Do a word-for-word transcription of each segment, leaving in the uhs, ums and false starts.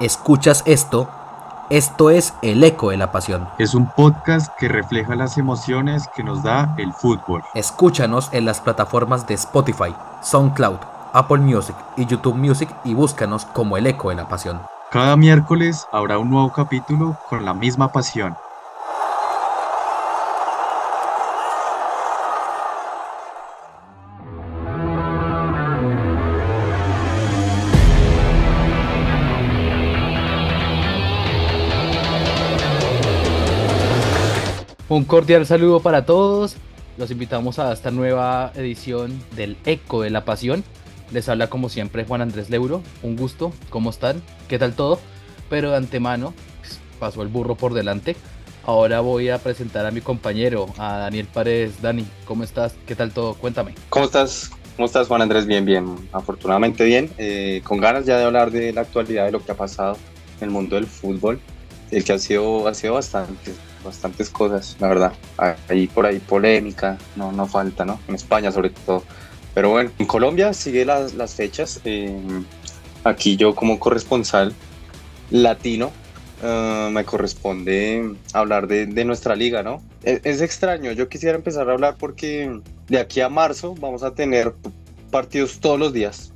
escuchas esto, esto es El Eco de la Pasión. Es un podcast que refleja las emociones que nos da el fútbol. Escúchanos en las plataformas de Spotify, SoundCloud, Apple Music y YouTube Music y búscanos como El Eco de la Pasión. Cada miércoles habrá un nuevo capítulo con la misma pasión. Un cordial saludo para todos, los invitamos a esta nueva edición del Eco de la Pasión. Les habla como siempre Juan Andrés Leuro, un gusto, ¿cómo están? ¿Qué tal todo? Pero de antemano, pues, pasó el burro por delante, ahora voy a presentar a mi compañero, a Daniel Paredes. Dani, ¿cómo estás? ¿Qué tal todo? Cuéntame. ¿Cómo estás? ¿Cómo estás, Juan Andrés? Bien, bien, afortunadamente bien, eh, con ganas ya de hablar de la actualidad, de lo que ha pasado en el mundo del fútbol, el que ha sido, ha sido bastante... bastantes cosas, la verdad, ahí por ahí polémica, no, no falta, ¿no? En España sobre todo, pero bueno, en Colombia sigue las, las fechas, eh, aquí yo como corresponsal latino, uh, me corresponde hablar de, de nuestra liga, ¿no? Es, es extraño, yo quisiera empezar a hablar porque de aquí a marzo vamos a tener partidos todos los días,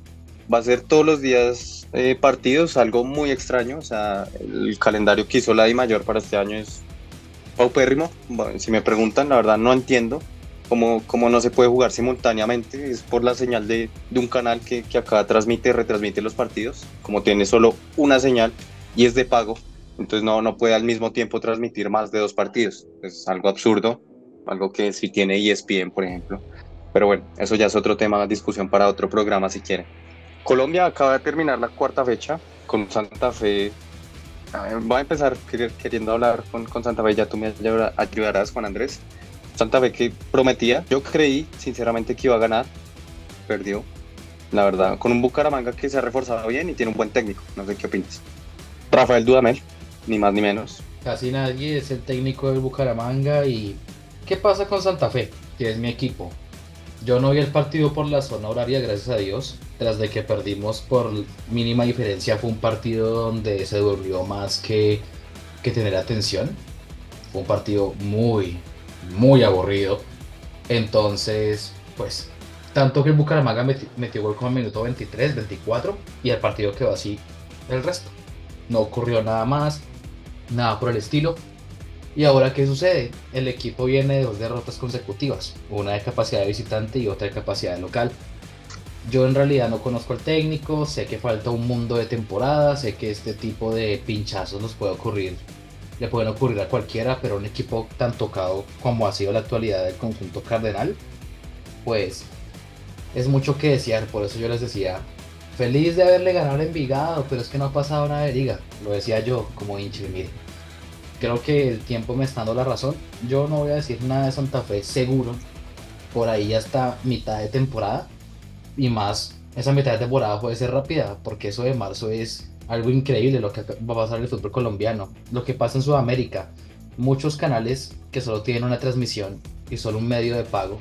va a ser todos los días eh, partidos, algo muy extraño, o sea, el calendario que hizo la Dimayor para este año es paupérrimo, si me preguntan, la verdad no entiendo cómo, cómo no se puede jugar simultáneamente, es por la señal de, de un canal que, que acá transmite, retransmite los partidos, como tiene solo una señal y es de pago, entonces no, no puede al mismo tiempo transmitir más de dos partidos, es algo absurdo, algo que si tiene E S P N por ejemplo, pero bueno, eso ya es otro tema, discusión para otro programa si quieren. Colombia acaba de terminar la cuarta fecha con Santa Fe. Voy a empezar queriendo hablar con, con Santa Fe, ya tú me ayudarás, Juan Andrés. Santa Fe que prometía, yo creí sinceramente que iba a ganar, perdió, la verdad, con un Bucaramanga que se ha reforzado bien y tiene un buen técnico, no sé qué opinas. Rafael Dudamel, ni más ni menos. Casi nadie es el técnico del Bucaramanga y ¿qué pasa con Santa Fe? Que es mi equipo. Yo no vi el partido por la zona horaria, gracias a Dios. Tras de que perdimos por mínima diferencia, fue un partido donde se durmió más que, que tener atención. Fue un partido muy, muy aburrido. Entonces, pues, tanto que el Bucaramanga metió, metió gol como al minuto veintitrés, veinticuatro, y el partido quedó así el resto. No ocurrió nada más, nada por el estilo. ¿Y ahora qué sucede? El equipo viene de dos derrotas consecutivas, una de capacidad de visitante y otra de capacidad de local. Yo en realidad no conozco al técnico, sé que falta un mundo de temporadas, sé que este tipo de pinchazos nos puede ocurrir, le pueden ocurrir a cualquiera, pero un equipo tan tocado como ha sido la actualidad del conjunto cardenal, pues es mucho que desear. Por eso yo les decía, feliz de haberle ganado al Envigado, pero es que no ha pasado nada de liga, lo decía yo como hincha. Mire, creo que el tiempo me está dando la razón, yo no voy a decir nada de Santa Fe seguro, por ahí hasta mitad de temporada. Y más, esa mitad de temporada puede ser rápida, porque eso de marzo es algo increíble lo que va a pasar en el fútbol colombiano, lo que pasa en Sudamérica. Muchos canales que solo tienen una transmisión y solo un medio de pago,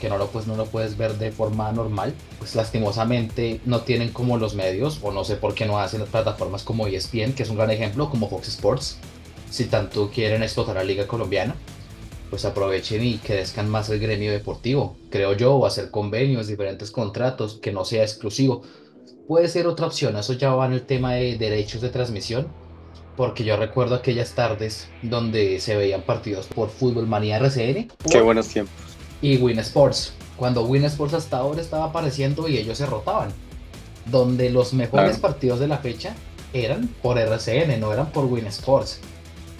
que no lo, pues, no lo puedes ver de forma normal, pues lastimosamente no tienen como los medios, o no sé por qué no hacen plataformas como E S P N, que es un gran ejemplo, como Fox Sports. Si tanto quieren explotar a la liga colombiana, pues aprovechen y crezcan más el gremio deportivo, creo yo, o hacer convenios, diferentes contratos, que no sea exclusivo. Puede ser otra opción, eso ya va en el tema de derechos de transmisión, porque yo recuerdo aquellas tardes donde se veían partidos por Fútbol Manía R C N. Qué buenos tiempos. Y Win Sports, cuando Win Sports hasta ahora estaba apareciendo y ellos se rotaban, donde los mejores claro. partidos de la fecha eran por R C N, no eran por Win Sports.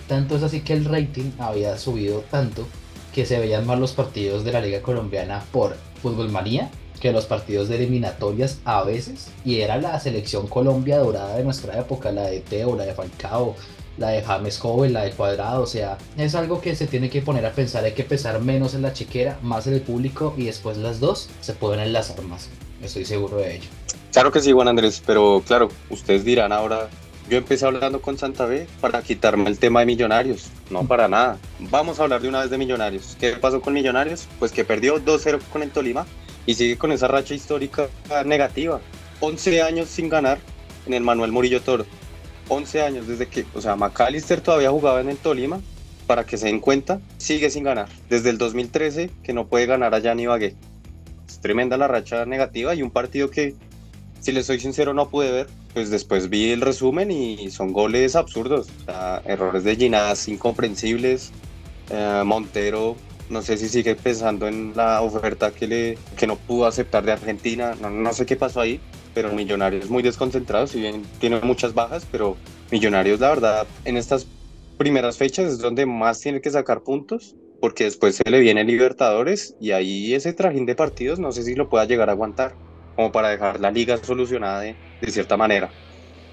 Tanto es así que el rating había subido tanto que se veían más los partidos de la liga colombiana por Fútbol Manía que los partidos de eliminatorias a veces, y era la selección Colombia dorada de nuestra época, la de Teo, la de Falcao, la de James Joven, la de Cuadrado. O sea, es algo que se tiene que poner a pensar, hay que pensar menos en la chequera, más en el público, y después las dos se pueden enlazar más, estoy seguro de ello. Claro que sí, Juan Andrés, pero claro, ustedes dirán ahora... Yo empecé hablando con Santa Fe para quitarme el tema de Millonarios, no para nada. Vamos a hablar de una vez de Millonarios. ¿Qué pasó con Millonarios? Pues que perdió dos cero con el Tolima y sigue con esa racha histórica negativa. once años sin ganar en el Manuel Murillo Toro. once años desde que, o sea, McAllister todavía jugaba en el Tolima, para que se den cuenta, sigue sin ganar. Desde el dos mil trece que no puede ganar allá en Ibagué. Es tremenda la racha negativa y un partido que, si les soy sincero, no pude ver. Pues después vi el resumen y son goles absurdos. O sea, errores de Ginás incomprensibles. Eh, Montero, no sé si sigue pensando en la oferta que, le, que no pudo aceptar de Argentina. No, no sé qué pasó ahí, pero Millonarios muy desconcentrados. Si bien tiene muchas bajas, pero Millonarios, la verdad, en estas primeras fechas es donde más tiene que sacar puntos, porque después se le viene Libertadores y ahí ese trajín de partidos no sé si lo pueda llegar a aguantar, como para dejar la liga solucionada de, de cierta manera.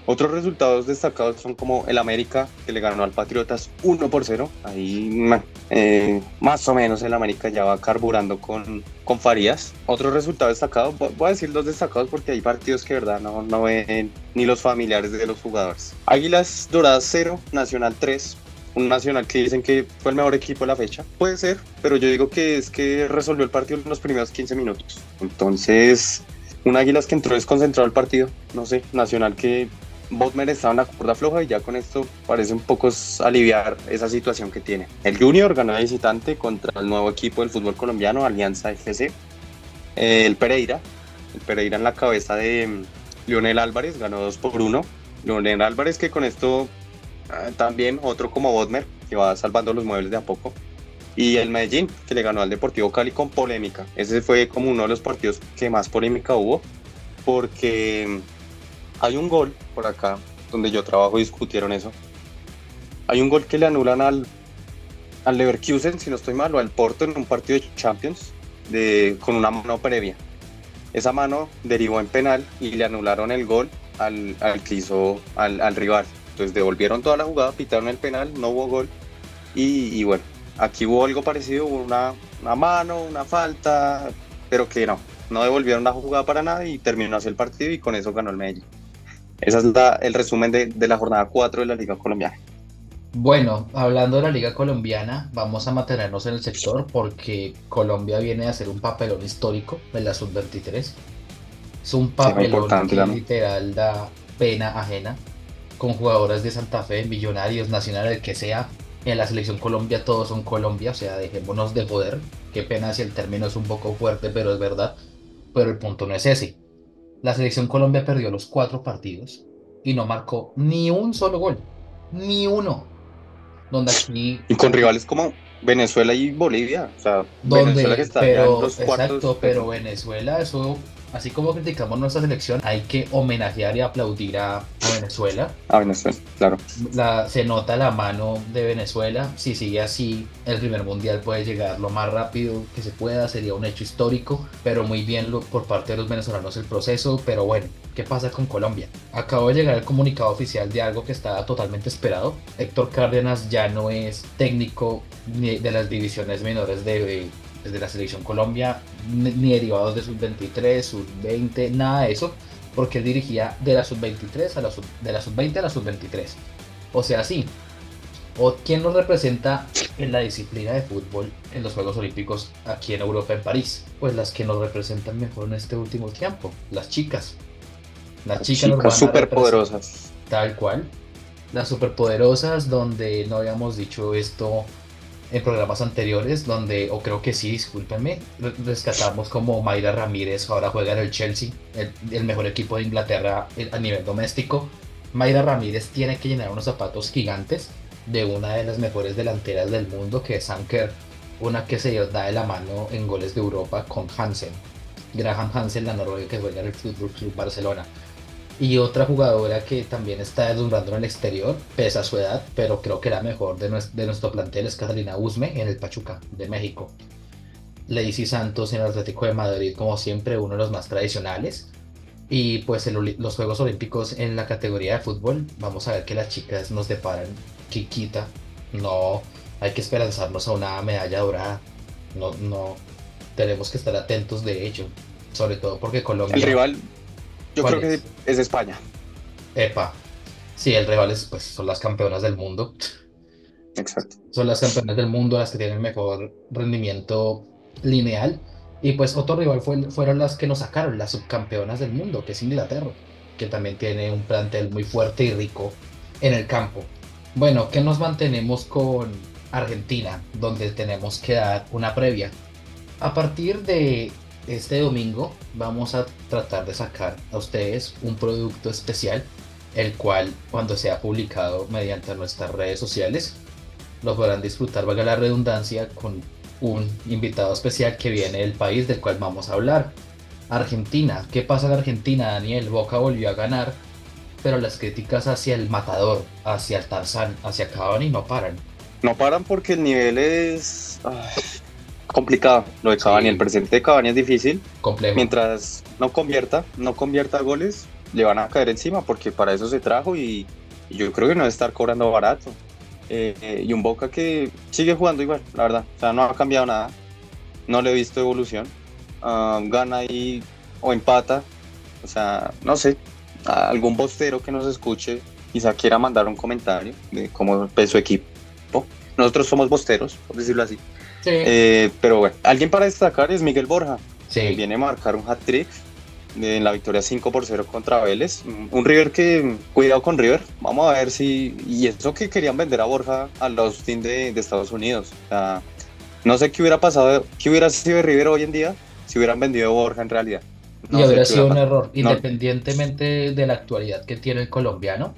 Otros resultados destacados son como el América, que le ganó al Patriotas uno por cero. Ahí eh, más o menos el América ya va carburando con, con Farías. Otro resultado destacado, voy a decir dos destacados porque hay partidos que de verdad no, no ven ni los familiares de los jugadores. Águilas Doradas cero, Nacional tres. Un Nacional que dicen que fue el mejor equipo de la fecha. Puede ser, pero yo digo que es que resolvió el partido en los primeros quince minutos. Entonces, un Águilas que entró desconcentrado al partido. No sé, Nacional que... Botmer estaba en la cuerda floja y ya con esto parece un poco aliviar esa situación que tiene. El Junior ganó de visitante contra el nuevo equipo del fútbol colombiano, Alianza F C. El Pereira, el Pereira en la cabeza de Lionel Álvarez, ganó dos por uno. Lionel Álvarez que con esto también otro como Botmer, que va salvando los muebles de a poco. Y el Medellín, que le ganó al Deportivo Cali con polémica. Ese fue como uno de los partidos que más polémica hubo, porque... hay un gol por acá, donde yo trabajo, discutieron eso. Hay un gol que le anulan al, al Leverkusen, si no estoy mal, o al Porto en un partido de Champions, de, con una mano previa. Esa mano derivó en penal y le anularon el gol al, al que hizo al, al rival. Entonces devolvieron toda la jugada, pitaron el penal, no hubo gol. Y, y bueno, aquí hubo algo parecido, hubo una, una mano, una falta, pero que no. No devolvieron la jugada para nada y terminó así el partido y con eso ganó el Medellín. Ese es la, el resumen de, de la jornada cuatro de la Liga Colombiana. Bueno, hablando de la Liga Colombiana, vamos a mantenernos en el sector porque Colombia viene a hacer un papelón histórico en la sub veintitrés. Es un papelón sí, que también. Literal da pena ajena, con jugadores de Santa Fe, Millonarios, Nacional, el que sea. En la selección Colombia todos son Colombia, o sea, dejémonos de joder. Qué pena si el término es un poco fuerte, pero es verdad. Pero el punto no es ese. La selección Colombia perdió los cuatro partidos y no marcó ni un solo gol. Ni uno. Donde aquí... y con rivales como Venezuela y Bolivia. O sea, donde, Venezuela que está pero, en los cuartos. Exacto, pero Venezuela, eso... así como criticamos nuestra selección, hay que homenajear y aplaudir a, a Venezuela. A Venezuela, claro. La, se nota la mano de Venezuela. Si sigue así, el primer mundial puede llegar lo más rápido que se pueda. Sería un hecho histórico, pero muy bien lo, por parte de los venezolanos el proceso. Pero bueno, ¿qué pasa con Colombia? Acabo de llegar el comunicado oficial de algo que estaba totalmente esperado. Héctor Cárdenas ya no es técnico de las divisiones menores de... desde la selección Colombia, ni derivados de sub veintitrés, sub veinte, nada de eso, porque él dirigía de la sub veintitrés a la sub, de la sub veinte a la sub veintitrés. O sea, sí. ¿O quién nos representa en la disciplina de fútbol en los Juegos Olímpicos aquí en Europa, en París? Pues las que nos representan mejor en este último tiempo, las chicas. Las chicas, chicas superpoderosas. Tal cual. Las superpoderosas, donde no habíamos dicho esto en programas anteriores, donde, o creo que sí, discúlpenme, rescatamos como Mayra Ramírez, ahora juega en el Chelsea, el, el mejor equipo de Inglaterra a nivel doméstico. Mayra Ramírez tiene que llenar unos zapatos gigantes de una de las mejores delanteras del mundo, que es Anker, una que se da de la mano en goles de Europa con Hansen, Graham Hansen, la noruega que juega en el Fútbol Club Barcelona. Y otra jugadora que también está deslumbrando en el exterior, pese a su edad, pero creo que la mejor de nuestro, de nuestro plantel es Catalina Usme en el Pachuca de México. Lacey Santos en el Atlético de Madrid, como siempre, uno de los más tradicionales. Y pues el, los Juegos Olímpicos en la categoría de fútbol, vamos a ver que las chicas nos deparan. Kikita, no, hay que esperanzarnos a una medalla dorada. No, no, tenemos que estar atentos de ello, sobre todo porque Colombia... el rival... yo creo es? que es España. Epa. Sí, el rival es, pues, son las campeonas del mundo. Exacto. Son las campeonas del mundo las que tienen mejor rendimiento lineal. Y pues otro rival fue, fueron las que nos sacaron, las subcampeonas del mundo, que es Inglaterra, que también tiene un plantel muy fuerte y rico en el campo. Bueno, ¿qué nos mantenemos con Argentina? Donde tenemos que dar una previa. A partir de este domingo vamos a tratar de sacar a ustedes un producto especial, el cual, cuando sea publicado mediante nuestras redes sociales, lo podrán disfrutar, valga la redundancia, con un invitado especial que viene del país del cual vamos a hablar. Argentina. ¿Qué pasa en Argentina, Daniel? Boca volvió a ganar, pero las críticas hacia el matador, hacia el Tarzán, hacia Cavani no paran. No paran porque el nivel es ah, complicado. Lo de Cavani, sí. El presente de Cavani es difícil. Complejo. Mientras no convierta, no convierta goles, le van a caer encima, porque para eso se trajo y, y yo creo que no va a estar cobrando barato. Eh, eh, y un Boca que sigue jugando igual, la verdad. O sea, no ha cambiado nada. No le he visto evolución. Uh, gana y, o empata. O sea, no sé. Algún bostero que nos escuche quizá quiera mandar un comentario de cómo ve su equipo. Nosotros somos bosteros, por decirlo así. Sí. Eh, pero bueno, alguien para destacar es Miguel Borja. Sí. Que viene a marcar un hat-trick en la victoria cinco por cero contra Vélez. Un River que, cuidado con River, vamos a ver si, y eso que querían vender a Borja al Austin de, de Estados Unidos. O sea, no sé qué hubiera pasado, qué hubiera sido River hoy en día si hubieran vendido a Borja en realidad. No, y hubiera sido un error, independientemente no. de la actualidad que tiene el colombiano,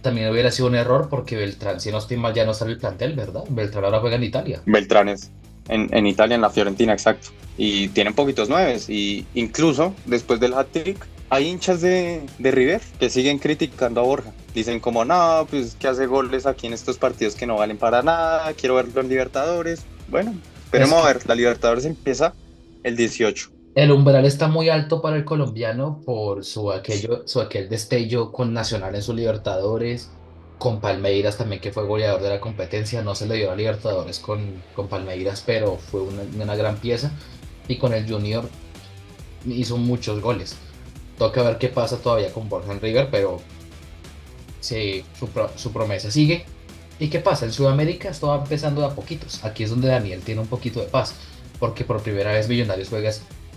también hubiera sido un error porque Beltrán, si no estoy mal, ya no está en el plantel, ¿verdad? Beltrán ahora juega en Italia. Beltrán es en, en Italia, en la Fiorentina, exacto. Y tienen poquitos nueves, y incluso después del hat-trick hay hinchas de, de River que siguen criticando a Borja. Dicen como, no, pues que hace goles aquí en estos partidos que no valen para nada, quiero verlo en Libertadores. Bueno, esperemos es que... a ver, la Libertadores empieza el dieciocho. El umbral está muy alto para el colombiano por su, aquello, su aquel destello con Nacional en sus Libertadores, con Palmeiras también, que fue goleador de la competencia. No se le dio a Libertadores con, con Palmeiras, pero fue una, una gran pieza. Y con el Junior hizo muchos goles. Toca ver qué pasa todavía con Borja en River, pero sí, su, pro, su promesa sigue. ¿Y qué pasa? En Sudamérica esto va empezando de a poquitos. Aquí es donde Daniel tiene un poquito de paz, porque por primera vez Millonarios juega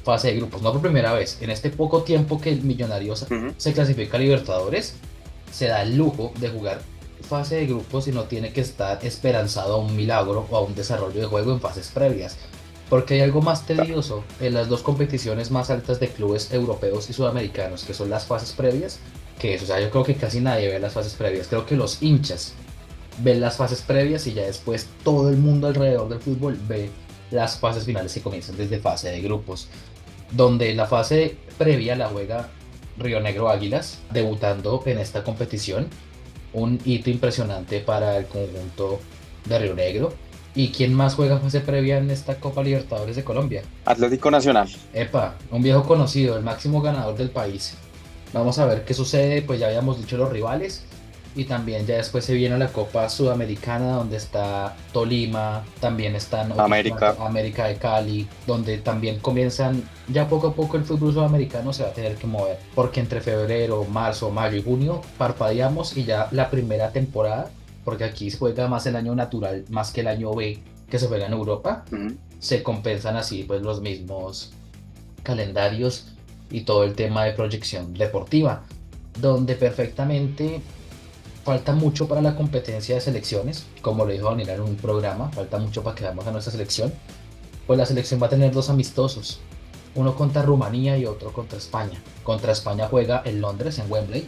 fase de grupos, no por primera vez, en este poco tiempo que el Millonarios uh-huh. se clasifica a Libertadores, se da el lujo de jugar fase de grupos y no tiene que estar esperanzado a un milagro o a un desarrollo de juego en fases previas, porque hay algo más tedioso en las dos competiciones más altas de clubes europeos y sudamericanos, que son las fases previas, que eso, o sea, yo creo que casi nadie ve las fases previas, creo que los hinchas ven las fases previas y ya después todo el mundo alrededor del fútbol ve las fases finales que comienzan desde fase de grupos, donde la fase previa la juega Río Negro Águilas, debutando en esta competición, un hito impresionante para el conjunto de Río Negro. ¿Y quién más juega fase previa en esta Copa Libertadores de Colombia? Atlético Nacional. Epa, un viejo conocido, el máximo ganador del país. Vamos a ver qué sucede, pues ya habíamos dicho los rivales. Y también ya después se viene la Copa Sudamericana, donde está Tolima, también están América. América de Cali, donde también comienzan, ya poco a poco el fútbol sudamericano se va a tener que mover, porque entre febrero, marzo, mayo y junio parpadeamos y ya la primera temporada, porque aquí se juega más el año natural, más que el año B que se juega en Europa, uh-huh. se compensan así pues los mismos calendarios y todo el tema de proyección deportiva, donde perfectamente... Falta mucho para la competencia de selecciones, como lo dijo Daniel en un programa, falta mucho para que veamos a nuestra selección. Pues la selección va a tener dos amistosos, uno contra Rumanía y otro contra España. Contra España juega en Londres, en Wembley,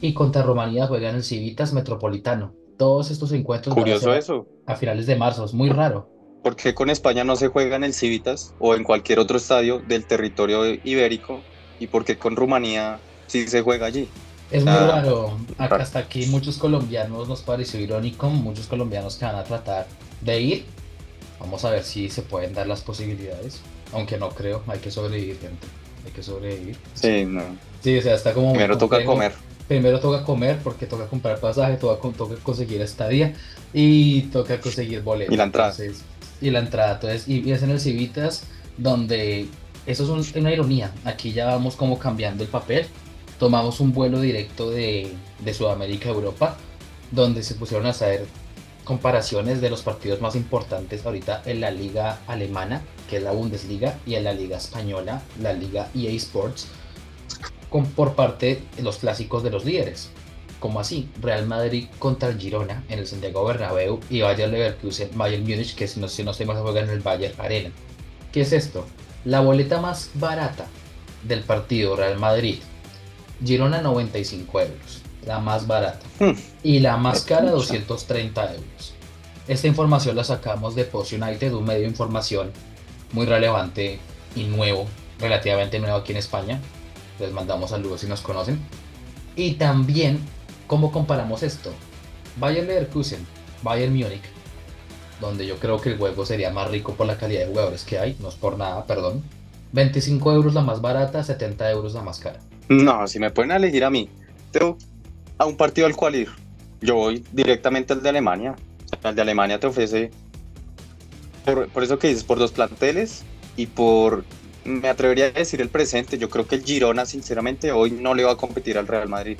y contra Rumanía juega en el Civitas Metropolitano. Todos estos encuentros curioso van a, eso. a finales de marzo, es muy raro. ¿Por qué con España no se juega en el Civitas o en cualquier otro estadio del territorio ibérico? ¿Y por qué con Rumanía sí se juega allí? Es muy raro, hasta aquí muchos colombianos nos pareció irónico, muchos colombianos que van a tratar de ir, vamos a ver si se pueden dar las posibilidades, aunque no creo, hay que sobrevivir, gente, hay que sobrevivir. Sí, no. Sí, o sea, está como... Primero toca comer. Primero toca comer porque toca comprar pasaje, toca, toca conseguir estadía y toca conseguir boletos. Y la entrada. Entonces, y la entrada, entonces, y, y es en el Civitas donde, eso es un, una ironía, aquí ya vamos como cambiando el papel. Tomamos un vuelo directo de, de Sudamérica a Europa, donde se pusieron a hacer comparaciones de los partidos más importantes ahorita en la liga alemana, que es la Bundesliga, y en la liga española, la liga E A Sports, con, por parte de los clásicos de los líderes. como así, Real Madrid contra Girona en el Santiago Bernabéu y Bayern Leverkusen, Bayern Múnich, que si no, si no se juega en el Bayern Arena. ¿Qué es esto? La boleta más barata del partido Real Madrid, Girona noventa y cinco euros, la más barata, y la más cara doscientos treinta euros. Esta información la sacamos de Post United, un medio de información muy relevante y nuevo, relativamente nuevo aquí en España. Les mandamos saludos si nos conocen. Y también, ¿cómo comparamos esto? Bayern Leverkusen, Bayern Múnich, donde yo creo que el juego sería más rico por la calidad de jugadores que hay, no es por nada, perdón. veinticinco euros la más barata, setenta euros la más cara. No, si me pueden elegir a mí, tengo a un partido al cual ir, yo voy directamente al de Alemania. El de Alemania te ofrece, por, por eso que dices, por dos planteles y por... me atrevería a decir el presente. Yo creo que el Girona sinceramente hoy no le va a competir al Real Madrid,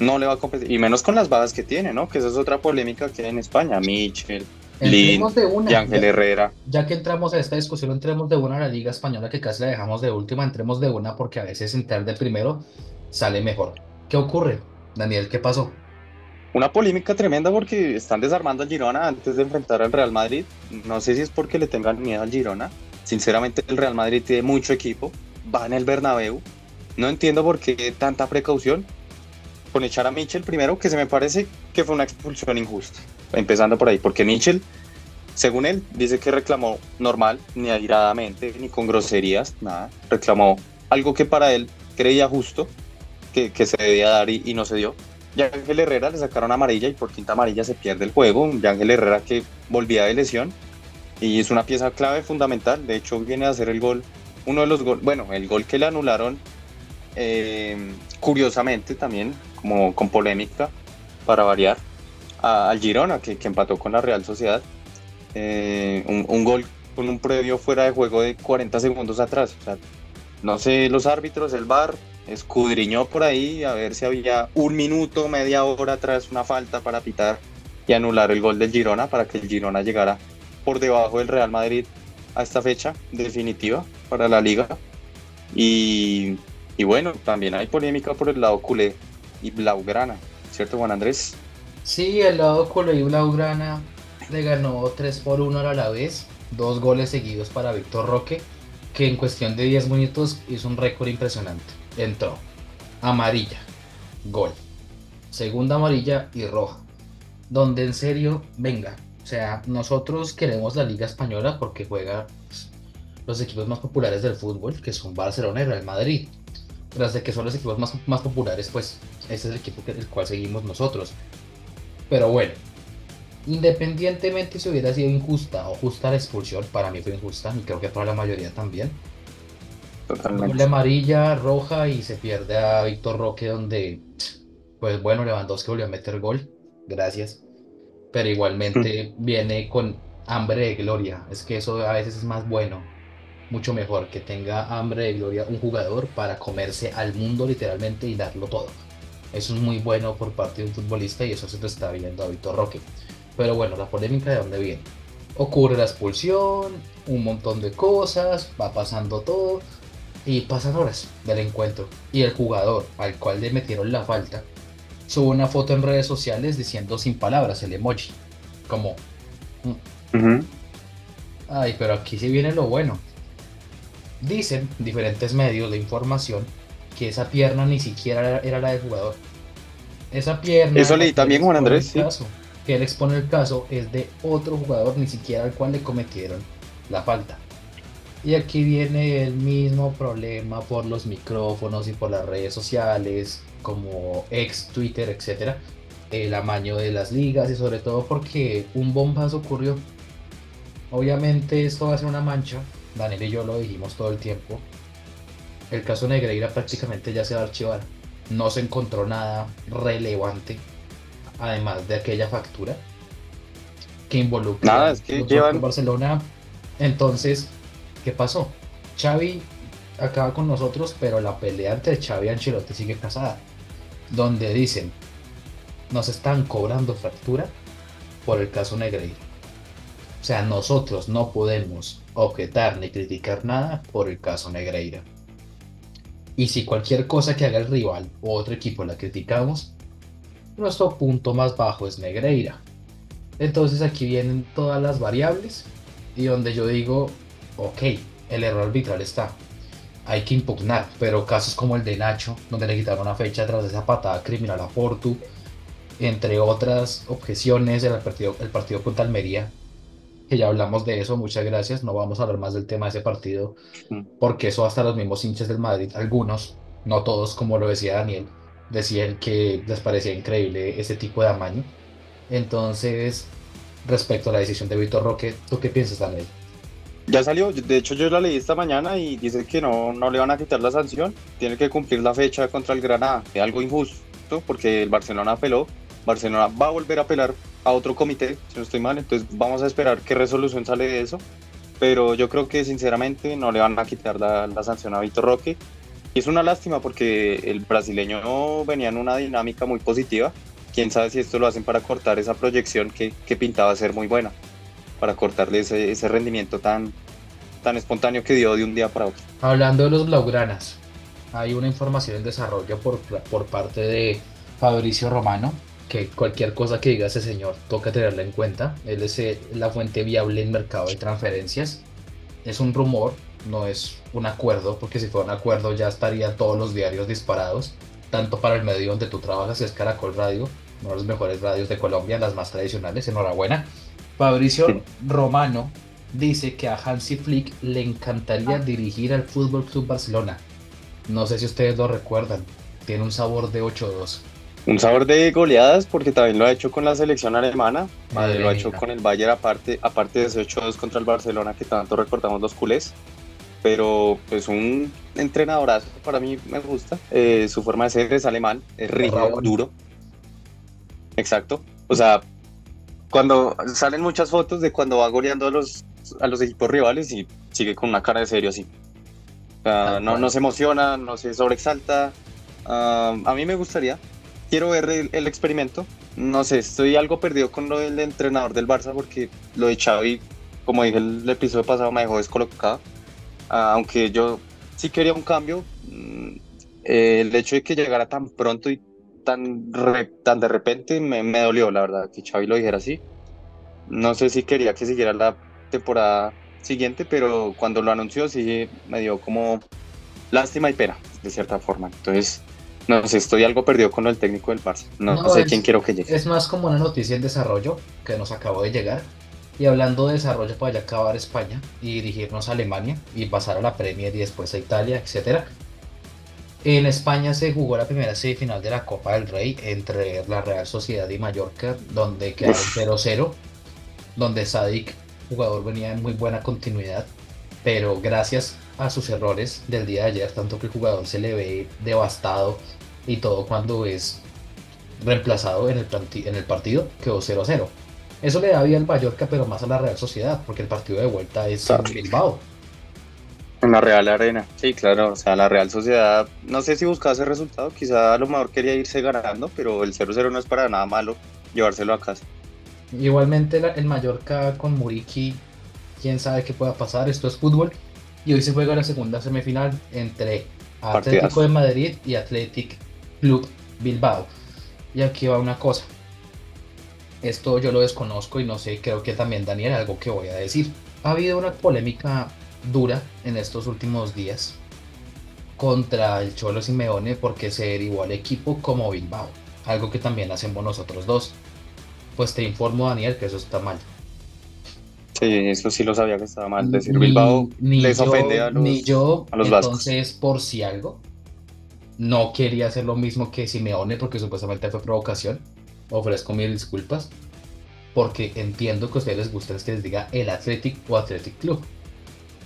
no le va a competir, y menos con las bajas que tiene, ¿no? Que esa es otra polémica que hay en España. Michel, Lin y Ángel Herrera. Ya que entramos a esta discusión, entremos de una a la Liga Española, que casi la dejamos de última, entremos de una porque a veces entrar de primero sale mejor. ¿Qué ocurre, Daniel? ¿Qué pasó? Una polémica tremenda porque están desarmando al Girona antes de enfrentar al Real Madrid. No sé si es porque le tengan miedo al Girona. Sinceramente, el Real Madrid tiene mucho equipo, va en el Bernabéu. No entiendo por qué tanta precaución con echar a Michel primero, que se me parece que fue una expulsión injusta. Empezando por ahí, porque Michel, según él, dice que reclamó normal, ni airadamente, ni con groserías, nada. Reclamó algo que para él creía justo, que, que se debía dar y, y no se dio. Y a Ángel Herrera le sacaron amarilla y por quinta amarilla se pierde el juego. Y a Ángel Herrera, que volvía de lesión, y es una pieza clave, fundamental. De hecho, viene a hacer el gol, uno de los goles, bueno, el gol que le anularon, eh, curiosamente también, como con polémica, para variar, al Girona, que, que empató con la Real Sociedad. Eh, un, un gol con un previo fuera de juego de cuarenta segundos atrás. O sea, no sé, los árbitros, el V A R, escudriñó por ahí a ver si había un minuto, media hora atrás, una falta para pitar y anular el gol del Girona, para que el Girona llegara por debajo del Real Madrid a esta fecha definitiva para la Liga. Y, y bueno, también hay polémica por el lado culé y blaugrana, ¿cierto, Juan Andrés? Sí, el lado culé y blaugrana le ganó tres por uno a la Alavés, dos goles seguidos para Vitor Roque, que en cuestión de diez minutos hizo un récord impresionante. Entró, amarilla, gol, segunda amarilla y roja, donde en serio, venga. O sea, nosotros queremos la Liga Española porque juega los equipos más populares del fútbol, que son Barcelona y Real Madrid. Tras de que son los equipos más, más populares, pues ese es el equipo que, el cual seguimos nosotros. Pero bueno, independientemente si hubiera sido injusta o justa la expulsión, para mí fue injusta, y creo que para la mayoría también. Totalmente. La amarilla, roja, y se pierde a Víctor Roque, donde, pues bueno, Lewandowski volvió a meter gol, gracias. Pero igualmente viene con hambre de gloria. Es que eso a veces es más bueno, mucho mejor, que tenga hambre de gloria un jugador para comerse al mundo literalmente y darlo todo. Eso es muy bueno por parte de un futbolista, y eso se te está viendo a Vitor Roque. Pero bueno, la polémica de dónde viene. Ocurre la expulsión, un montón de cosas, va pasando todo, y pasan horas del encuentro. Y el jugador al cual le metieron la falta sube una foto en redes sociales diciendo sin palabras, el emoji, como mm. uh-huh. Ay, pero aquí sí viene lo bueno. Dicen diferentes medios de información que esa pierna ni siquiera era la del jugador. Esa pierna, eso leí también, Juan Andrés, sí. Caso, que él expone el caso es de otro jugador, ni siquiera al cual le cometieron la falta. Y aquí viene el mismo problema por los micrófonos y por las redes sociales, como ex Twitter, etcétera, el amaño de las ligas, y sobre todo porque un bombazo ocurrió. Obviamente esto va a ser una mancha, Daniel y yo lo dijimos todo el tiempo. El caso Negreira prácticamente ya se va a archivar, no se encontró nada relevante, además de aquella factura que involucra nada, es que llevan... Barcelona. Entonces, ¿qué pasó? Xavi acaba con nosotros, pero la pelea entre Xavi y Ancelotti sigue casada, donde dicen, nos están cobrando factura por el caso Negreira. O sea, nosotros no podemos objetar ni criticar nada por el caso Negreira. Y si cualquier cosa que haga el rival o otro equipo la criticamos, nuestro punto más bajo es Negreira. Entonces aquí vienen todas las variables y donde yo digo, ok, el error arbitral está, hay que impugnar, pero casos como el de Nacho, donde le quitaron una fecha tras esa patada criminal a Portu, entre otras objeciones, el partido, el partido contra Almería, que ya hablamos de eso, muchas gracias, no vamos a hablar más del tema de ese partido, porque eso hasta los mismos hinchas del Madrid, algunos, no todos, como lo decía Daniel, decían que les parecía increíble ese tipo de amaño. Entonces, respecto a la decisión de Vitor Roque, ¿tú qué piensas, Daniel? Ya salió, de hecho yo la leí esta mañana y dice que no, no le van a quitar la sanción, tiene que cumplir la fecha contra el Granada, es algo injusto porque el Barcelona apeló, Barcelona va a volver a apelar a otro comité, si no estoy mal, entonces vamos a esperar qué resolución sale de eso, pero yo creo que sinceramente no le van a quitar la, la sanción a Vitor Roque, y es una lástima porque el brasileño venía en una dinámica muy positiva, quién sabe si esto lo hacen para cortar esa proyección que, que pintaba ser muy buena, para cortarle ese, ese rendimiento tan, tan espontáneo que dio de un día para otro. Hablando de los blaugranas, hay una información en desarrollo por, por parte de Fabricio Romano, que cualquier cosa que diga ese señor toca tenerla en cuenta, él es la fuente viable en mercado de transferencias, es un rumor, no es un acuerdo, porque si fuera un acuerdo ya estarían todos los diarios disparados, tanto para el medio donde tú trabajas, es Caracol Radio, una de las mejores radios de Colombia, las más tradicionales, enhorabuena. Fabricio sí. Romano dice que a Hansi Flick le encantaría dirigir al Fútbol Club Barcelona. No sé si ustedes lo recuerdan, tiene un sabor de ocho dos. Un sabor de goleadas porque también lo ha hecho con la selección alemana, Madre lo ha hecho con el Bayern aparte, aparte de ese ocho dos contra el Barcelona que tanto recordamos los culés. Pero es pues, un entrenadorazo, para mí me gusta, eh, su forma de ser es alemán, es rígido, duro. Exacto, o sea... Cuando salen muchas fotos de cuando va goleando a los, a los equipos rivales y sigue con una cara de serio así. Uh, ah, no, bueno. no se emociona, no se sobreexalta. Uh, a mí me gustaría. Quiero ver el, el experimento. No sé, estoy algo perdido con lo del entrenador del Barça porque lo de Xavi, como dije el episodio pasado, me dejó descolocado. Uh, aunque yo sí quería un cambio, mm, eh, el hecho de que llegara tan pronto y Tan, re, tan de repente me, me dolió, la verdad, que Xavi lo dijera así. No sé si quería que siguiera la temporada siguiente, pero cuando lo anunció sí me dio como lástima y pena, de cierta forma. Entonces, no sé, estoy algo perdido con el técnico del Barça. No, no sé es, quién quiero que llegue. Es más como una noticia en desarrollo que nos acabó de llegar. Y hablando de desarrollo, para ya acabar España y dirigirnos a Alemania y pasar a la Premier y después a Italia, etcétera. En España se jugó la primera semifinal de la Copa del Rey entre la Real Sociedad y Mallorca, donde quedaron cero cero, donde Sadik, jugador, venía en muy buena continuidad, pero gracias a sus errores del día de ayer, tanto que el jugador se le ve devastado y todo cuando es reemplazado en el, planti- en el partido, quedó cero cero. Eso le da vida al Mallorca, pero más a la Real Sociedad, porque el partido de vuelta es en Bilbao. En la Real Arena, sí, claro, o sea, la Real Sociedad, no sé si buscaba ese resultado, quizá a lo mejor quería irse ganando, pero el cero cero no es para nada malo llevárselo a casa. Igualmente el Mallorca con Muriqui, quién sabe qué pueda pasar, esto es fútbol, y hoy se juega la segunda semifinal entre Atlético Partidas. de Madrid y Athletic Club Bilbao. Y aquí va una cosa, esto yo lo desconozco y no sé, creo que también Daniel, algo que voy a decir, ha habido una polémica dura en estos últimos días contra el Cholo Simeone porque se derivó al equipo como Bilbao, algo que también hacemos nosotros dos. Pues te informo, Daniel, que eso está mal. Sí, eso sí lo sabía que estaba mal. Decir ni, Bilbao ni les yo, ofende a los, ni yo, a los entonces vascos. Por si algo no quería hacer lo mismo que Simeone porque supuestamente fue provocación, ofrezco mil disculpas porque entiendo que a ustedes les gusta que les diga el Athletic o Athletic Club.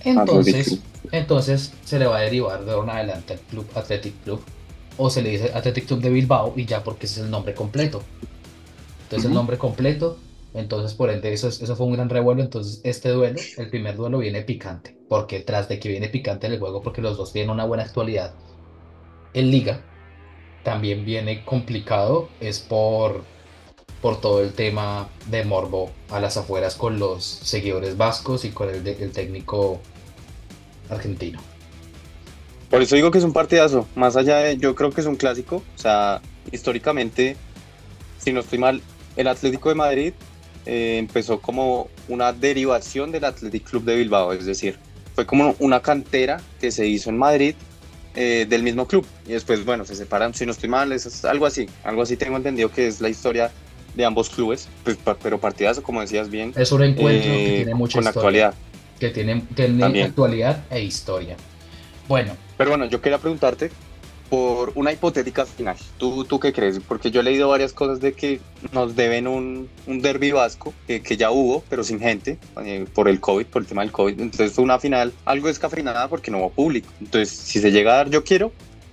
Entonces, entonces se le va a derivar de ahora en adelante al club Athletic Club o se le dice Athletic Club de Bilbao y ya porque ese es el nombre completo. Entonces uh-huh. el nombre completo, entonces por ende eso, eso fue un gran revuelo, entonces este duelo, el primer duelo viene picante, porque tras de que viene picante el juego, porque los dos tienen una buena actualidad, en Liga también viene complicado, es por, por todo el tema de morbo a las afueras con los seguidores vascos y con el, de, el técnico argentino. Por eso digo que es un partidazo, más allá de, yo creo que es un clásico, o sea, históricamente si no estoy mal, el Atlético de Madrid eh, empezó como una derivación del Athletic Club de Bilbao, es decir, fue como una cantera que se hizo en Madrid eh, del mismo club, y después, bueno, se separan, si no estoy mal, eso es algo así, algo así tengo entendido que es la historia de ambos clubes, pues, pa- pero partidazo, como decías bien. Es un encuentro eh, que tiene mucha historia. Con actualidad. Que tiene, que tiene actualidad e historia. Bueno. Pero bueno, yo quería preguntarte por una hipotética final. ¿Tú, tú qué crees? Porque yo he leído varias cosas de que nos deben un, un derbi vasco, que, que ya hubo, pero sin gente, eh, por el COVID, por el tema del COVID. Entonces fue una final algo descafeinada porque no hubo público. Entonces, si se llega a dar, yo quiero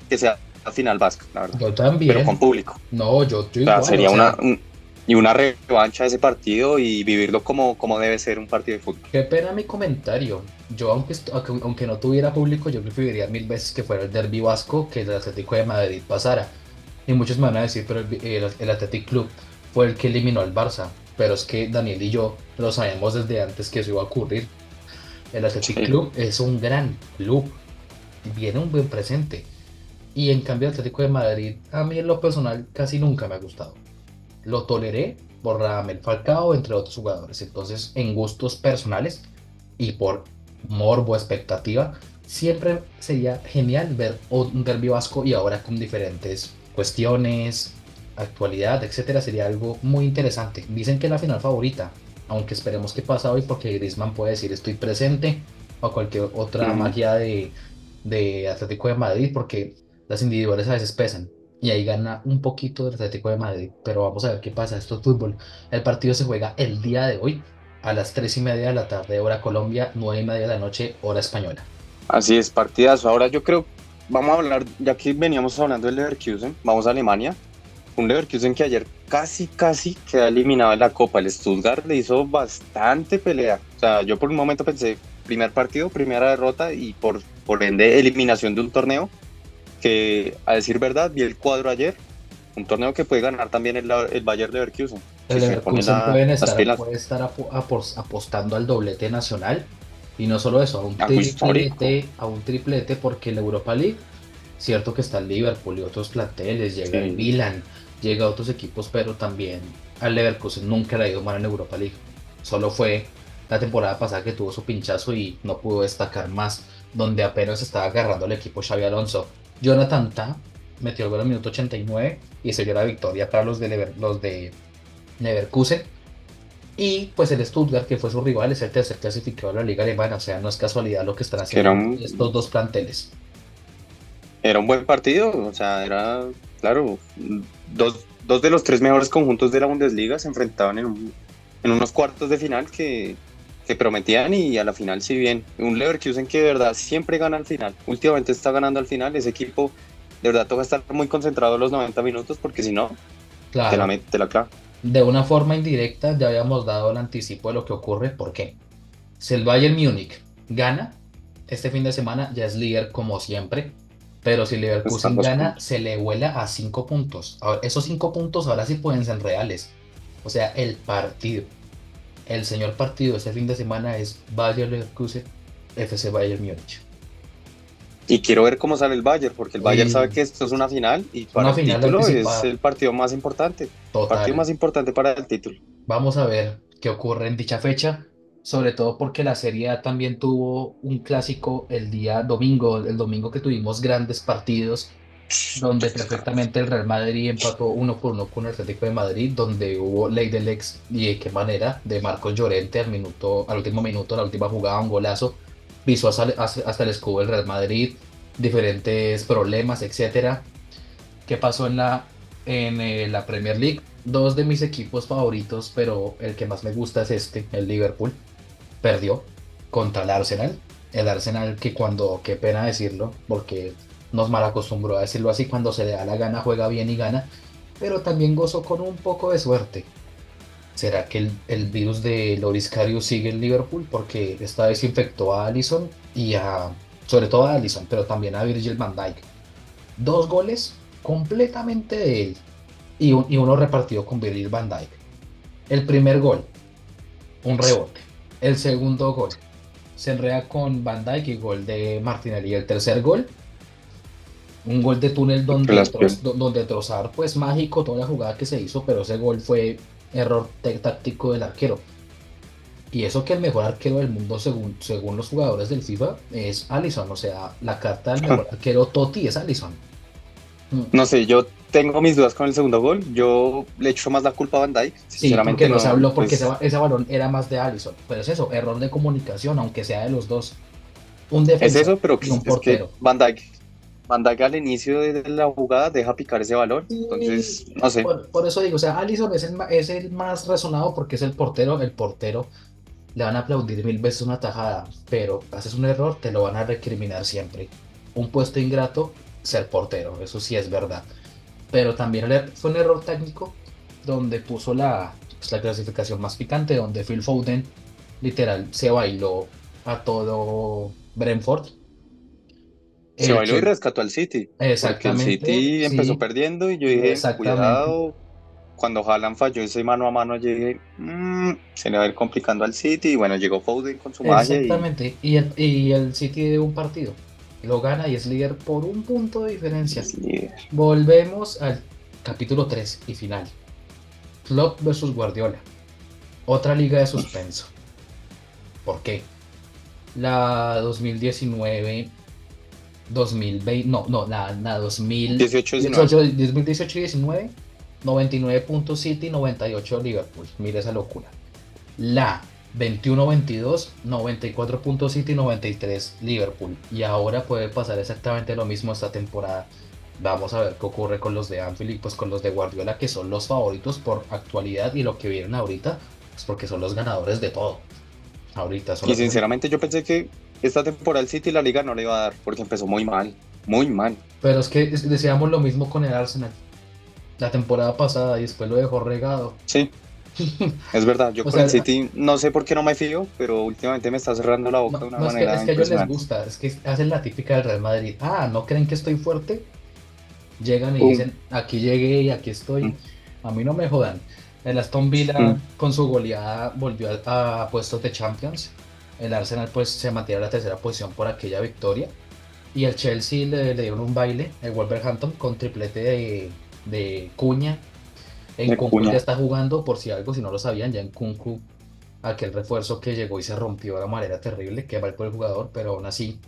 que sea la final vasca, la verdad. Yo también. Pero con público. No, yo, yo igual. O sea, sería o sea, una... Un, y una revancha de ese partido y vivirlo como, como debe ser un partido de fútbol. Qué pena mi comentario. Yo, aunque, aunque no tuviera público, yo preferiría mil veces que fuera el derbi vasco que el Atlético de Madrid pasara. Y muchos me van a decir, pero el, el, el Athletic Club fue el que eliminó al Barça. Pero es que Daniel y yo lo sabíamos desde antes que eso iba a ocurrir. El Athletic sí. Club es un gran club. Viene un buen presente. Y en cambio el Atlético de Madrid, a mí en lo personal, casi nunca me ha gustado. Lo toleré por Radamel Falcao, entre otros jugadores. Entonces, en gustos personales y por morbo, expectativa, siempre sería genial ver un derbi vasco, y ahora con diferentes cuestiones, actualidad, etcétera, sería algo muy interesante. Dicen que es la final favorita, aunque esperemos que pasa hoy, porque Griezmann puede decir estoy presente, o cualquier otra mm. magia de, de Atlético de Madrid, porque las individuales a veces pesan. Y ahí gana un poquito del Atlético de Madrid. Pero vamos a ver qué pasa. Esto es fútbol. El partido se juega el día de hoy a las tres y media de la tarde, hora Colombia, nueve y media de la noche, hora española. Así es, partidazo. Ahora yo creo, vamos a hablar, ya que veníamos hablando del Leverkusen, vamos a Alemania. Un Leverkusen que ayer casi, casi queda eliminado en la Copa. El Stuttgart le hizo bastante pelea. O sea, yo por un momento pensé, primer partido, primera derrota y por, por ende eliminación de un torneo. Que a decir verdad, vi el cuadro ayer, un torneo que puede ganar también el, el Bayern Leverkusen. El Leverkusen puede estar, puede estar ap- ap- apostando al doblete nacional, y no solo eso, a un triplete, a un triplete, porque en la Europa League, cierto que está el Liverpool y otros planteles, llega sí. el Milan, llega a otros equipos, pero también al Leverkusen nunca le ha ido mal en Europa League. Solo fue la temporada pasada que tuvo su pinchazo y no pudo destacar más, donde apenas estaba agarrando el equipo Xavi Alonso. Jonathan Tah metió el gol al minuto ochenta y nueve y se dio la victoria para los de, Lever- los de Leverkusen. Y pues el Stuttgart, que fue su rival, es el tercer clasificado de la Liga Alemana. O sea, no es casualidad lo que están haciendo un, estos dos planteles. Era un buen partido, o sea, era, claro, dos, dos de los tres mejores conjuntos de la Bundesliga se enfrentaban en, un, en unos cuartos de final que... que prometían, y a la final si bien un Leverkusen que de verdad siempre gana al final, últimamente está ganando al final, ese equipo de verdad toca estar muy concentrado los noventa minutos, porque si no claro. te la mete la clava. De una forma indirecta ya habíamos dado el anticipo de lo que ocurre, porque si el Bayern Múnich gana este fin de semana ya es líder como siempre, pero si el Leverkusen gana puntos. Se le vuela a cinco puntos. Ahora, esos cinco puntos ahora sí pueden ser reales, o sea el partido El señor partido este fin de semana es Bayern Leverkusen, F C Bayern Múnich. Y quiero ver cómo sale el Bayern, porque el Bayern eh, sabe que esto es una final y para el título es el partido más importante. Total. El partido más importante para el título. Vamos a ver qué ocurre en dicha fecha, sobre todo porque la Serie A también tuvo un clásico el día domingo, el domingo que tuvimos grandes partidos, donde perfectamente el Real Madrid empató uno por uno con el Atlético de Madrid, donde hubo ley del ex, y de qué manera, de Marcos Llorente al minuto, al último minuto, la última jugada, un golazo, pisó hasta, hasta el escudo del Real Madrid, diferentes problemas, etcétera. ¿Qué pasó en la, en eh, la Premier League? Dos de mis equipos favoritos, pero el que más me gusta es este, el Liverpool, perdió contra el Arsenal, el Arsenal que cuando, qué pena decirlo, porque... nos mal acostumbró a decirlo así, cuando se le da la gana juega bien y gana, pero también gozó con un poco de suerte. ¿Será que el, el virus de Loris Karius sigue en Liverpool? Porque esta vez infectó a Alisson y a, sobre todo a Alisson, pero también a Virgil van Dijk. Dos goles completamente de él y, un, y uno repartido con Virgil van Dijk. El primer gol, un rebote. El segundo gol, se enreda con Van Dijk y gol de Martinelli. El tercer gol, un gol de túnel donde, tros, donde Trozar, pues mágico toda la jugada que se hizo, pero ese gol fue error táctico del arquero. Y eso que el mejor arquero del mundo, según, según los jugadores del FIFA, es Alisson. O sea, la carta del mejor arquero Totti es Alisson. No sé, yo tengo mis dudas con el segundo gol. Yo le echo más la culpa a Van Dijk. Sinceramente, sí, porque no se habló, porque pues... ese, ese balón era más de Alisson. Pero es eso, error de comunicación, aunque sea de los dos. Un defensa es eso, pero que, y un portero. Es que Van Dijk, Van Dijk al inicio de la jugada deja picar ese balón. Entonces, no sé. Por, por eso digo, o sea, Alisson es el, es el más razonado porque es el portero, el portero. Le van a aplaudir mil veces una tajada, pero haces un error, te lo van a recriminar siempre. Un puesto ingrato, ser portero, eso sí es verdad. Pero también fue un error técnico donde puso la, pues, la clasificación más picante, donde Phil Foden literal se bailó a todo Brentford. Se El bailó que... y rescató al City. Exactamente. El City empezó sí. perdiendo y yo dije, cuidado. Cuando Haaland falló ese mano a mano, llegué, mmm, se le va a ir complicando al City. Y bueno, llegó Foden con su magia. Exactamente. Y... Y, el, y el City de un partido. Lo gana y es líder por un punto de diferencia. Volvemos al capítulo tres y final. Klopp versus Guardiola. Otra liga de suspenso. ¿Por qué? La dos mil diecinueve... dos mil veinte... No, no, la, la dos mil dieciocho y diecinueve... noventa y nueve puntos City, noventa y ocho Liverpool. Mira esa locura. La veintiuno veintidós, noventa y cuatro puntos City, noventa y tres Liverpool. Y ahora puede pasar exactamente lo mismo esta temporada. Vamos a ver qué ocurre con los de Anfield y pues con los de Guardiola, que son los favoritos por actualidad, y lo que vienen ahorita es porque son los ganadores de todo. Ahorita son. Y sinceramente que... yo pensé que esta temporada el City la liga no le iba a dar, porque empezó muy mal, muy mal. Pero es que decíamos lo mismo con el Arsenal la temporada pasada y después lo dejó regado. Sí, es verdad. Yo con sea, el City no sé por qué no me fío, pero últimamente me está cerrando la boca no, de una no, manera es que, es que a ellos les gusta, es que hacen la típica del Real Madrid. Ah, ¿no creen que estoy fuerte? Llegan y uh. dicen, aquí llegué y aquí estoy. Uh. A mí no me jodan. El Aston Villa uh. con su goleada volvió a, a puestos de Champions. El Arsenal pues se mantiene en la tercera posición por aquella victoria. Y el Chelsea le, le dieron un baile, el Wolverhampton, con triplete de... de Cuña. En Kunku ya está jugando, por si algo, si no lo sabían, ya en Kunku, aquel refuerzo que llegó y se rompió de la manera terrible, que mal por el jugador, pero aún así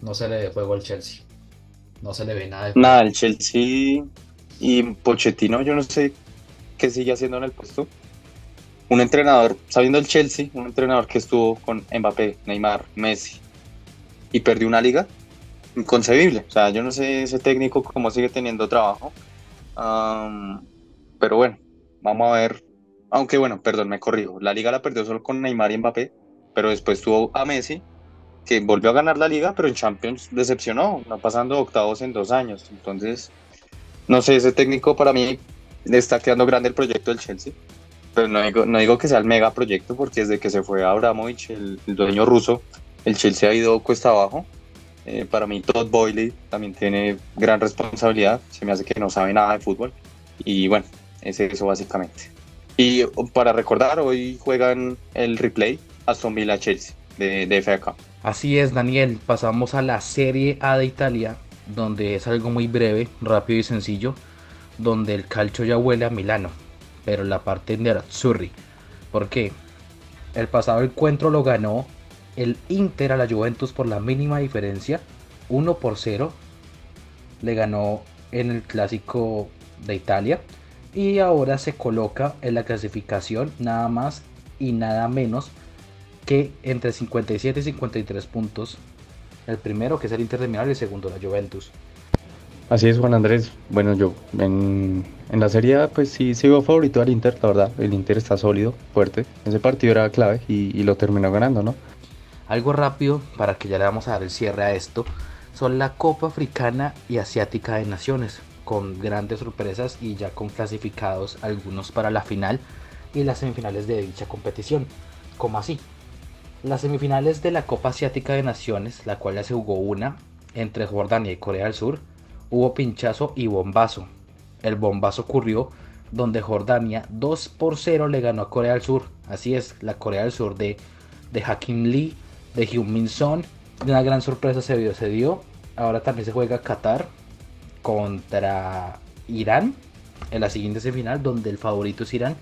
no se le ve juego al Chelsea, no se le ve nada. De nada, el Chelsea y Pochettino, yo no sé qué sigue haciendo en el puesto. Un entrenador, sabiendo el Chelsea, un entrenador que estuvo con Mbappé, Neymar, Messi y perdió una liga. Inconcebible, o sea, yo no sé ese técnico cómo sigue teniendo trabajo, um, pero bueno, vamos a ver, aunque bueno, perdón, me corrijo, la liga la perdió solo con Neymar y Mbappé, pero después tuvo a Messi, que volvió a ganar la liga, pero en Champions decepcionó, no pasando octavos en dos años, entonces, no sé, ese técnico para mí le está quedando grande el proyecto del Chelsea, pero no digo, no digo que sea el mega proyecto, porque desde que se fue Abramovich, el, el dueño ruso, el Chelsea ha ido cuesta abajo. Eh, para mí Todd Boehly también tiene gran responsabilidad, se me hace que no sabe nada de fútbol, y bueno, es eso básicamente. Y para recordar, hoy juegan el replay Aston Villa-Chelsea de, de F A Cup. Así es, Daniel, pasamos a la Serie A de Italia, donde es algo muy breve, rápido y sencillo, donde el calcio ya huele a Milano, pero la parte de Nerazzurri, porque el pasado encuentro lo ganó el Inter a la Juventus por la mínima diferencia, uno por cero, le ganó en el clásico de Italia y ahora se coloca en la clasificación nada más y nada menos que entre cincuenta y siete y cincuenta y tres puntos, el primero que es el Inter de Milán y el segundo la Juventus. Así es, Juan Andrés. Bueno, yo en, en la Serie A pues sí se vio favorito al Inter, la verdad, el Inter está sólido, fuerte, ese partido era clave y, y lo terminó ganando, ¿no? Algo rápido, para que ya le vamos a dar el cierre a esto, son la Copa Africana y Asiática de Naciones, con grandes sorpresas y ya con clasificados algunos para la final y las semifinales de dicha competición. ¿Cómo así? Las semifinales de la Copa Asiática de Naciones, la cual ya se jugó una, entre Jordania y Corea del Sur, hubo pinchazo y bombazo. El bombazo ocurrió donde Jordania dos por cero le ganó a Corea del Sur. Así es, la Corea del Sur de, de Hakim Lee, de Heung-min Son, una gran sorpresa se dio, se dio Ahora también se juega Qatar contra Irán en la siguiente semifinal, donde el favorito es Irán,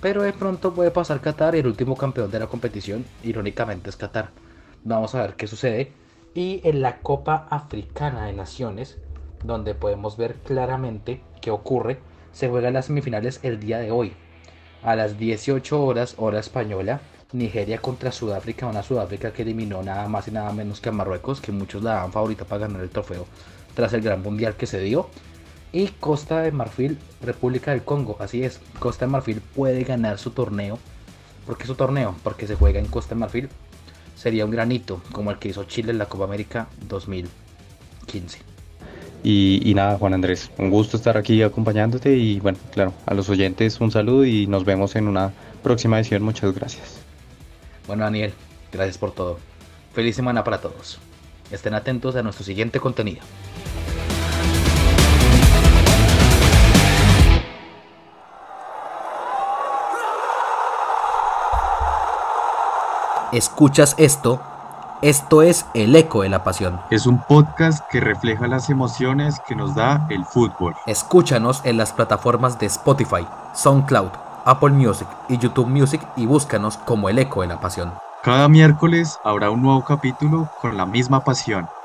pero de pronto puede pasar Qatar y el último campeón de la competición, irónicamente, es Qatar. Vamos a ver qué sucede. Y en la Copa Africana de Naciones, donde podemos ver claramente qué ocurre, se juegan las semifinales el día de hoy. A las dieciocho horas, hora española, Nigeria contra Sudáfrica, una Sudáfrica que eliminó nada más y nada menos que a Marruecos, que muchos la dan favorita para ganar el trofeo tras el gran mundial que se dio. Y Costa de Marfil, República del Congo, así es, Costa de Marfil puede ganar su torneo. ¿Por qué su torneo? Porque se juega en Costa de Marfil. Sería un gran hito, como el que hizo Chile en la Copa América dos mil quince. Y, y nada, Juan Andrés, un gusto estar aquí acompañándote y bueno, claro, a los oyentes un saludo y nos vemos en una próxima edición. Muchas gracias. Bueno, Daniel, gracias por todo. Feliz semana para todos. Estén atentos a nuestro siguiente contenido. Escuchas esto, esto es El Eco de la Pasión. Es un podcast que refleja las emociones que nos da el fútbol. Escúchanos en las plataformas de Spotify, SoundCloud, Apple Music y YouTube Music y búscanos como El Eco de la Pasión. Cada miércoles habrá un nuevo capítulo con la misma pasión.